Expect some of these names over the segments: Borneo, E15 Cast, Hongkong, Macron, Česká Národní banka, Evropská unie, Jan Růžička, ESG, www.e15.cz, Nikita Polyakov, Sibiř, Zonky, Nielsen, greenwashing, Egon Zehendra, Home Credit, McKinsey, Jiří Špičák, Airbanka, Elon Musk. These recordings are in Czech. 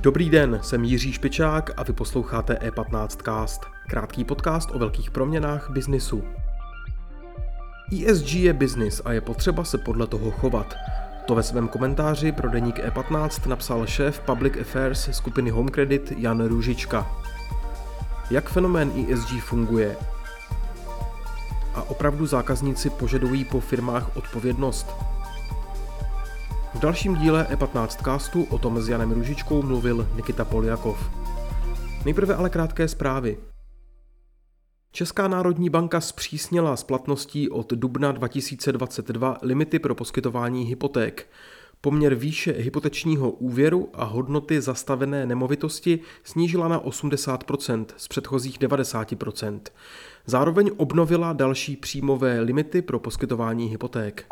Dobrý den, jsem Jiří Špičák a vy posloucháte E15 Cast, krátký podcast o velkých proměnách biznisu. ESG je biznis a je potřeba se podle toho chovat. To ve svém komentáři pro deník E15 napsal šéf Public Affairs skupiny Home Credit Jan Růžička. Jak fenomén ESG funguje? A opravdu zákazníci požadují po firmách odpovědnost? V dalším díle E15 castu o tom s Janem Růžičkou mluvil Nikita Polyakov. Nejprve ale krátké zprávy. Česká národní banka zpřísnila s platností od dubna 2022 limity pro poskytování hypoték. Poměr výše hypotečního úvěru a hodnoty zastavené nemovitosti snížila na 80% z předchozích 90%. Zároveň obnovila další příjmové limity pro poskytování hypoték.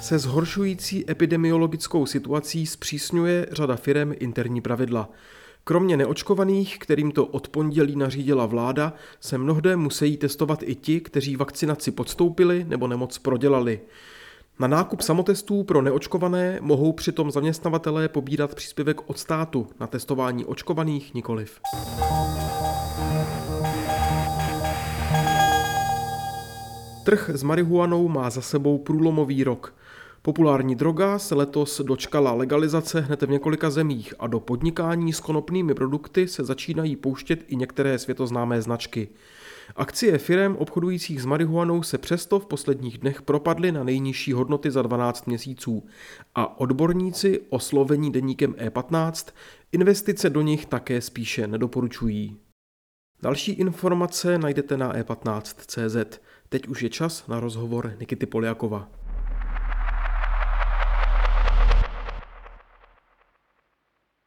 Se zhoršující epidemiologickou situací zpřísňuje řada firem interní pravidla. Kromě neočkovaných, kterým to od pondělí nařídila vláda, se mnohde musejí testovat i ti, kteří vakcinaci podstoupili nebo nemoc prodělali. Na nákup samotestů pro neočkované mohou přitom zaměstnavatelé pobírat příspěvek od státu, na testování očkovaných nikoliv. Trh s marihuanou má za sebou průlomový rok. Populární droga se letos dočkala legalizace hned v několika zemích a do podnikání s konopnými produkty se začínají pouštět i některé světoznámé značky. Akcie firem obchodujících s marihuanou se přesto v posledních dnech propadly na nejnižší hodnoty za 12 měsíců a odborníci oslovení deníkem E15 investice do nich také spíše nedoporučují. Další informace najdete na e15.cz. Teď už je čas na rozhovor Nikity Polyakova.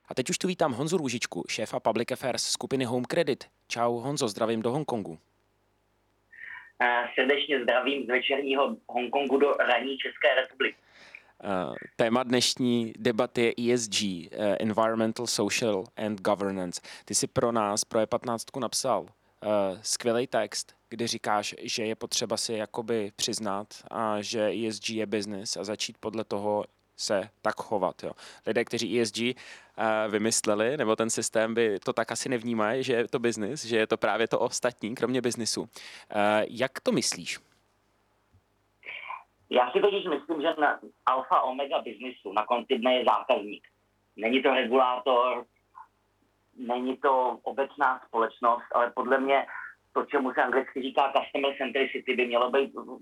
A teď už tu vítám Honzu Růžičku, šéfa Public Affairs skupiny Home Credit. Čau Honzo, zdravím do Hongkongu. Srdečně zdravím z večerního Hongkongu do ranní České republiky. Téma dnešní debaty je ESG, Environmental, Social and Governance. Ty jsi pro nás, pro E15, napsal skvělý text, kde říkáš, že je potřeba si jakoby přiznat, a že ESG je business a začít podle toho se tak chovat. Jo. Lidé, kteří ESG vymysleli, nebo ten systém by to tak asi nevnímají, že je to business, že je to právě to ostatní, kromě businessu. Jak to myslíš? Já si totiž myslím, že na alfa omega biznisu na konci dne je zákazník. Není to regulátor, není to obecná společnost, ale podle mě to, čemu se anglicky říká customer centricity,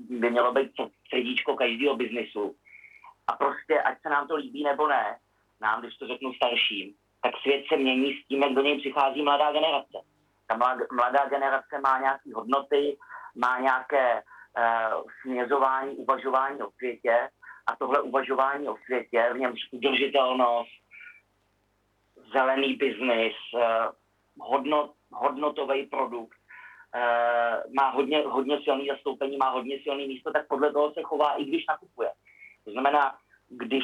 by mělo být srdíčko každého biznisu. A prostě, ať se nám to líbí nebo ne, nám, když to řeknu starším, tak svět se mění s tím, jak do něj přichází mladá generace. Ta mladá generace má nějaké hodnoty, má nějaké směřování, uvažování o světě, a tohle uvažování o světě, v němž udržitelnost, zelený biznis, hodnotový produkt, má hodně silný zastoupení, má hodně silný místo, tak podle toho se chová, i když nakupuje. To znamená, když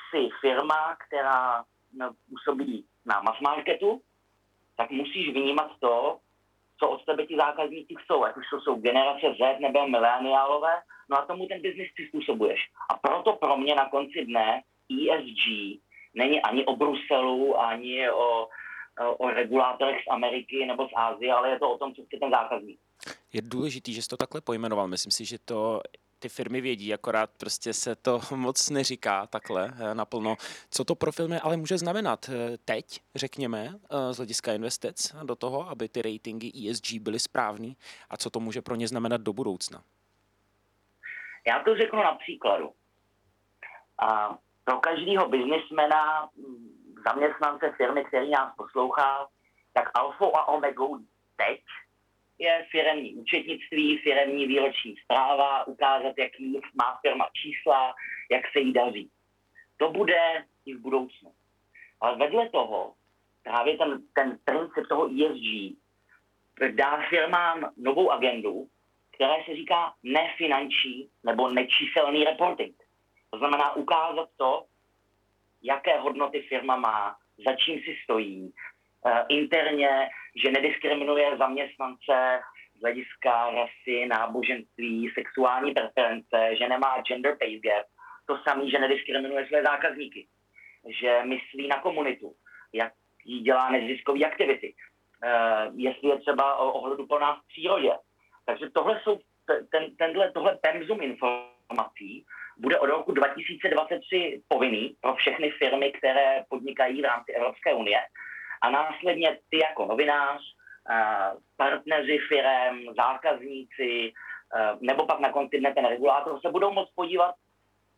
jsi firma, která působí na mass marketu, tak musíš vnímat to, co od tebe ti zákazníci chcou, ať už to jsou generace Z nebo mileniálové, no a tomu ten biznis přizpůsobuješ. A proto pro mě na konci dne ESG není ani o Bruselu, ani o regulátorech z Ameriky nebo z Asie, ale je to o tom, co chce ten zákazník. Je důležitý, že jsi to takhle pojmenoval. Myslím si, že to ty firmy vědí, akorát prostě se to moc neříká takhle naplno. Co to pro firmy ale může znamenat teď, řekněme, z hlediska investic do toho, aby ty ratingy ESG byly správný, a co to může pro ně znamenat do budoucna? Já to řeknu na příkladu. Pro každého biznismena, zaměstnance firmy, který nás poslouchá, tak alfou a omegou teď je firemní účetnictví, firemní výroční zpráva, ukázat, jaký má firma čísla, jak se jí daří. To bude i v budoucnu. Ale vedle toho právě ten princip toho ESG dá firmám novou agendu, která se říká nefinanční nebo nečíselný reporting. To znamená ukázat to, jaké hodnoty firma má, za čím si stojí, interně, že nediskriminuje zaměstnance z hlediska rasy, náboženství, sexuální preference, že nemá gender pay gap, to samé, že nediskriminuje své zákazníky, že myslí na komunitu, jak jí dělá neziskové aktivity, jestli je třeba ohleduplná v přírodě. Takže tohle jsou tohle penzum informací bude od roku 2023 povinný pro všechny firmy, které podnikají v rámci Evropské unie. A následně ty jako novinář, partneři firem, zákazníci, nebo pak na konci dne ten regulátor se budou moct podívat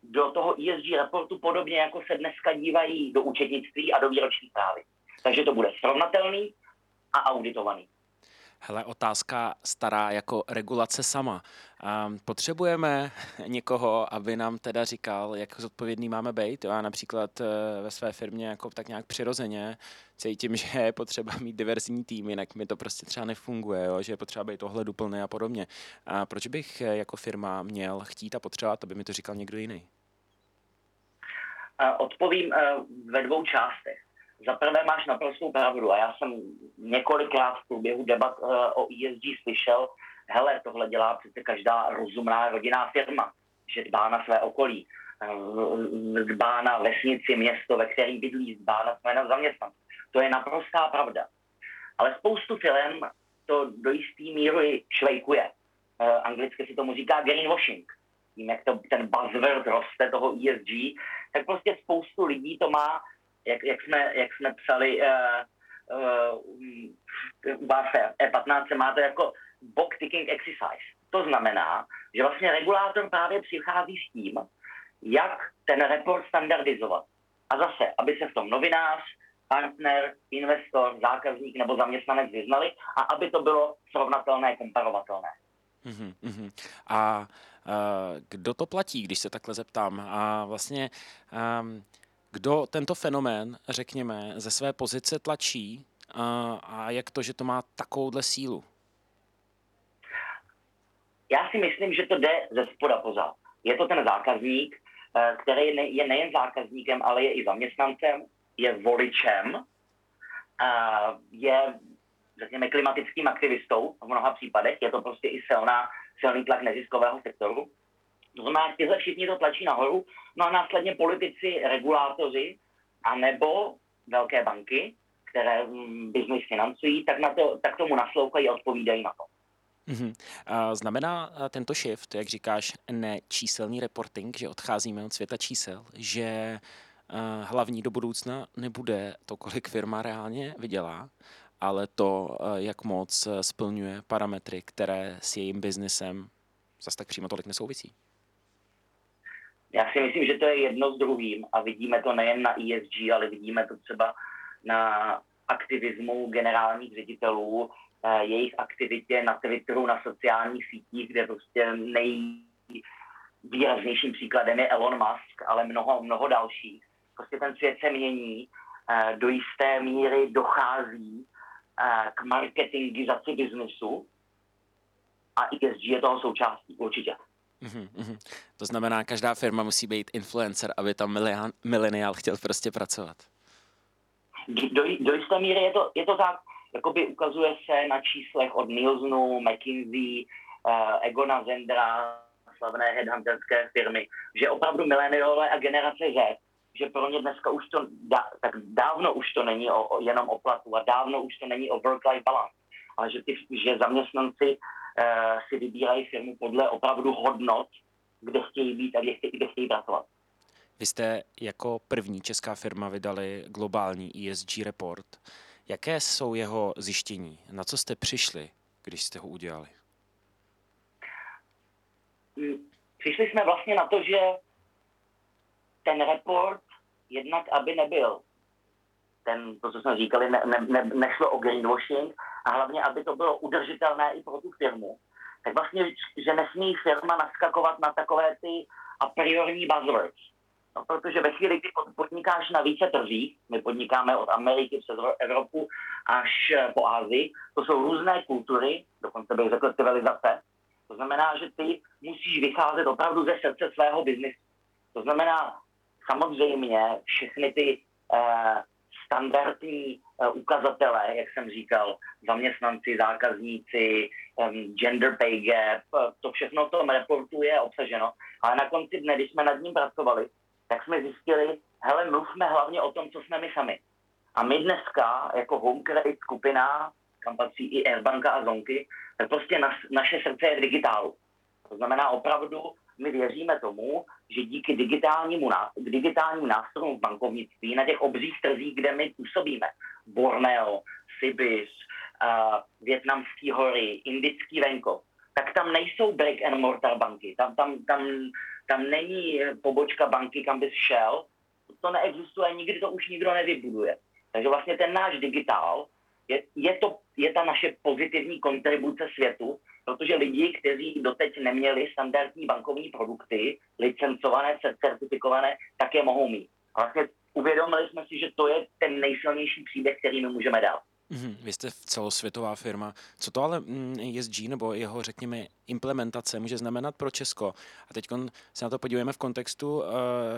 do toho ESG reportu podobně, jako se dneska dívají do účetnictví a do výroční zprávy. Takže to bude srovnatelný a auditovaný. Hele, otázka stará jako regulace sama. Potřebujeme někoho, aby nám teda říkal, jak zodpovědný máme být. Já například ve své firmě jako tak nějak přirozeně cítím, že je potřeba mít diverzní tým, jinak mi to prostě třeba nefunguje, jo? Že je potřeba být ohleduplný a podobně. A proč bych jako firma měl chtít a potřebovat, aby mi to říkal někdo jiný? Odpovím ve dvou částech. Za prvé máš naprostou pravdu a já jsem několikrát v průběhu debat o ESG slyšel, hele, tohle dělá přece každá rozumná rodinná firma, že dbá na své okolí, dbá na vesnici, město, ve kterém bydlí, dbá na své zaměstnance. To je naprostá pravda. Ale spoustu firem to do jisté míry švejkuje. Anglicky se tomu říká greenwashing. Tím, jak to, ten buzzword roste toho ESG, tak prostě spoustu lidí to má. Jak jsme psali u vás E15, má to jako box ticking exercise. To znamená, že vlastně regulátor právě přichází s tím, jak ten report standardizovat. A zase, aby se v tom novinář, partner, investor, zákazník nebo zaměstnanec vyznali a aby to bylo srovnatelné, komparovatelné. A kdo to platí, když se takhle zeptám? A vlastně... Kdo tento fenomén, řekněme, ze své pozice tlačí a jak to, že to má takovouhle sílu? Já si myslím, že to jde ze spoda pořád. Je to ten zákazník, který je nejen zákazníkem, ale je i zaměstnancem, je voličem, je, řekněme, klimatickým aktivistou v mnoha případech. Je to prostě i silný tlak neziskového sektoru. To znamená, tyhle všichni to tlačí nahoru, no a následně politici, regulátoři a nebo velké banky, které biznis financují, tak tomu naslouchají a odpovídají na to. Znamená tento shift, jak říkáš, nečíselný reporting, že odcházíme od světa čísel, že hlavní do budoucna nebude to, kolik firma reálně vydělá, ale to, jak moc splňuje parametry, které s jejím biznisem zase tak přímo tolik nesouvisí. Já si myslím, že to je jedno s druhým a vidíme to nejen na ESG, ale vidíme to třeba na aktivismu generálních ředitelů, jejich aktivitě na Twitteru, na sociálních sítích, kde prostě nejvýraznějším příkladem je Elon Musk, ale mnoho dalších. Prostě ten svět se mění, do jisté míry dochází k marketingizaci biznesu a ESG je toho součástí určitě. To znamená, každá firma musí být influencer, aby tam mileniál chtěl prostě pracovat. Do jisté míry je to tak, jakoby ukazuje se na číslech od Nielsenu, McKinsey, Egona Zehendra, slavné headhunterské firmy, že opravdu mileniálové a generace Z, že pro ně dneska už to, tak dávno už to není jenom o platu a dávno už to není o work-life balance, ale že zaměstnanci si vybírají firmu podle opravdu hodnot, kde chtějí být a kde chtějí pracovat. Vy jste jako první česká firma vydali globální ESG report. Jaké jsou jeho zjištění? Na co jste přišli, když jste ho udělali? Přišli jsme vlastně na to, že ten report jednak aby nebyl. To, co jsme říkali, nešlo o greenwashing a hlavně, aby to bylo udržitelné i pro tu firmu. Tak vlastně, že nesmí firma naskakovat na takové ty a priorní buzzwords. No, protože ve chvíli, kdy podnikáš na více trzích, my podnikáme od Ameriky přes Evropu až po Asii, to jsou různé kultury, dokonce bych řekl civilizace. To znamená, že ty musíš vycházet opravdu ze srdce svého biznisu. To znamená, samozřejmě všechny ty standardní ukazatele, jak jsem říkal, zaměstnanci, zákazníci, gender pay gap, to všechno v tom reportu je obsaženo. Ale na konci dne, když jsme nad ním pracovali, tak jsme zjistili, hele, mluvme hlavně o tom, co jsme my sami. A my dneska, jako Home Credit skupina, kam patří i Airbanka a Zonky, tak prostě naše srdce je v digitálu. To znamená opravdu, my věříme tomu, že díky digitálním nástrojům v bankovnictví na těch obřích trzích, kde my působíme, Borneo, Sibiř, Vietnamský hory, Indický venkov, tak tam nejsou brick and mortar banky. Tam není pobočka banky, kam bys šel. To neexistuje, nikdy to už nikdo nevybuduje. Takže vlastně ten náš digitál je ta naše pozitivní kontribuce světu, protože lidi, kteří doteď neměli standardní bankovní produkty, licencované, certifikované, tak je mohou mít. A vlastně uvědomili jsme si, že to je ten nejsilnější příběh, který my můžeme dát. Vy jste celosvětová firma. Co to ale ESG nebo jeho, řekněme, implementace může znamenat pro Česko? A teď se na to podíváme v kontextu,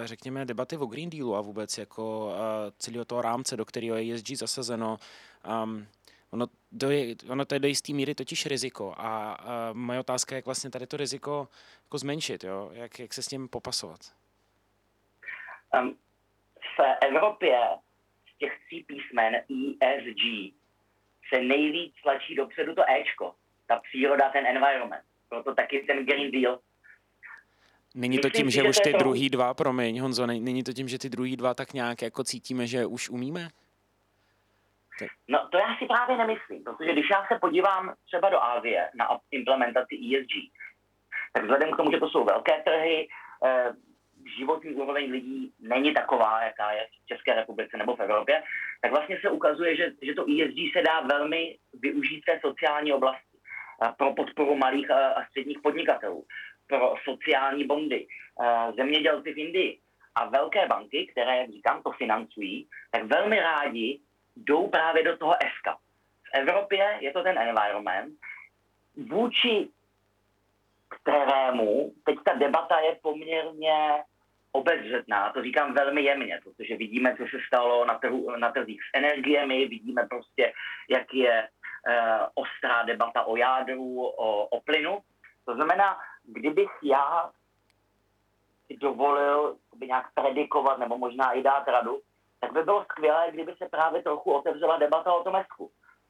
řekněme, debaty o Green Dealu a vůbec jako celého toho rámce, do kterého je ESG zasazeno. Ono to je do jistý míry totiž riziko. A moje otázka je, jak vlastně tady to riziko jako zmenšit, jo? Jak se s tím popasovat? V Evropě z těch 3 písmen ESG se nejvíc tlačí dopředu to Ečko, ta příroda, ten environment. Proto taky ten Green Deal. Není to tím, že už ty druhý dva, promiň Honzo, není to tím, že ty druhý dva tak nějak jako cítíme, že už umíme? No to já si právě nemyslím, protože když já se podívám třeba do Asie na implementaci ESG, tak vzhledem k tomu, že to jsou velké trhy, životní úroveň lidí není taková, jaká je v České republice nebo v Evropě, tak vlastně se ukazuje, že to ESG se dá velmi využít v té sociální oblasti pro podporu malých a středních podnikatelů, pro sociální bondy, zemědělci v Indii a velké banky, které, jak říkám, to financují, tak velmi rádi jdou právě do toho S-ka. V Evropě je to ten environment, vůči kterému teď ta debata je poměrně obezřetná. To říkám velmi jemně, protože vidíme, co se stalo na trzích s energiemi, vidíme prostě, jak je ostrá debata o jádru, o plynu. To znamená, kdybych já si dovolil nějak predikovat nebo možná i dát radu, tak by bylo skvělé, kdyby se právě trochu otevřela debata o tom ESG.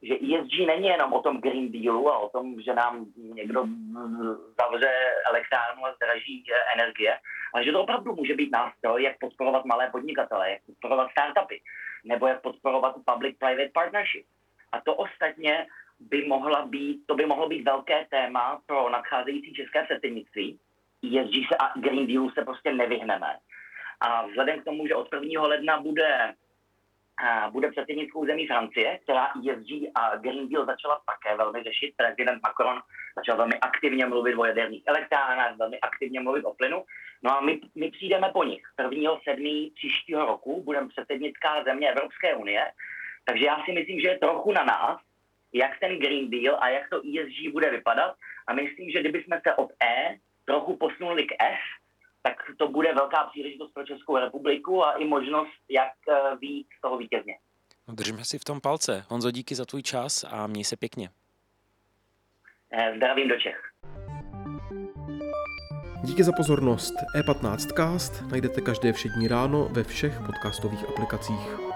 Že ESG není jenom o tom Green Dealu a o tom, že nám někdo zavře elektrárnu a zdraží energie, ale že to opravdu může být nástroj, jak podporovat malé podnikatele, jak podporovat startupy, nebo jak podporovat public-private partnership. A to ostatně by mohlo být velké téma pro nadcházející české předsednictví. ESG se a Green Dealu se prostě nevyhneme. A vzhledem k tomu, že od 1. ledna bude předsednickou zemí Francie, která ESG a Green Deal začala také velmi řešit. Prezident Macron začal velmi aktivně mluvit o jaderných elektrárnách, velmi aktivně mluvit o plynu. No a my přijdeme po nich. 1.7. příštího roku budeme předsednická země Evropské unie, takže já si myslím, že je trochu na nás, jak ten Green Deal a jak to ESG bude vypadat. A myslím, že kdybychom se od E trochu posunuli k S, tak to bude velká příležitost pro Českou republiku a i možnost, jak víc toho vítězně. No, držíme si v tom palce. Honzo, díky za tvůj čas a měj se pěkně. Zdravím do Čech. Díky za pozornost. E15 Cast najdete každé všední ráno ve všech podcastových aplikacích.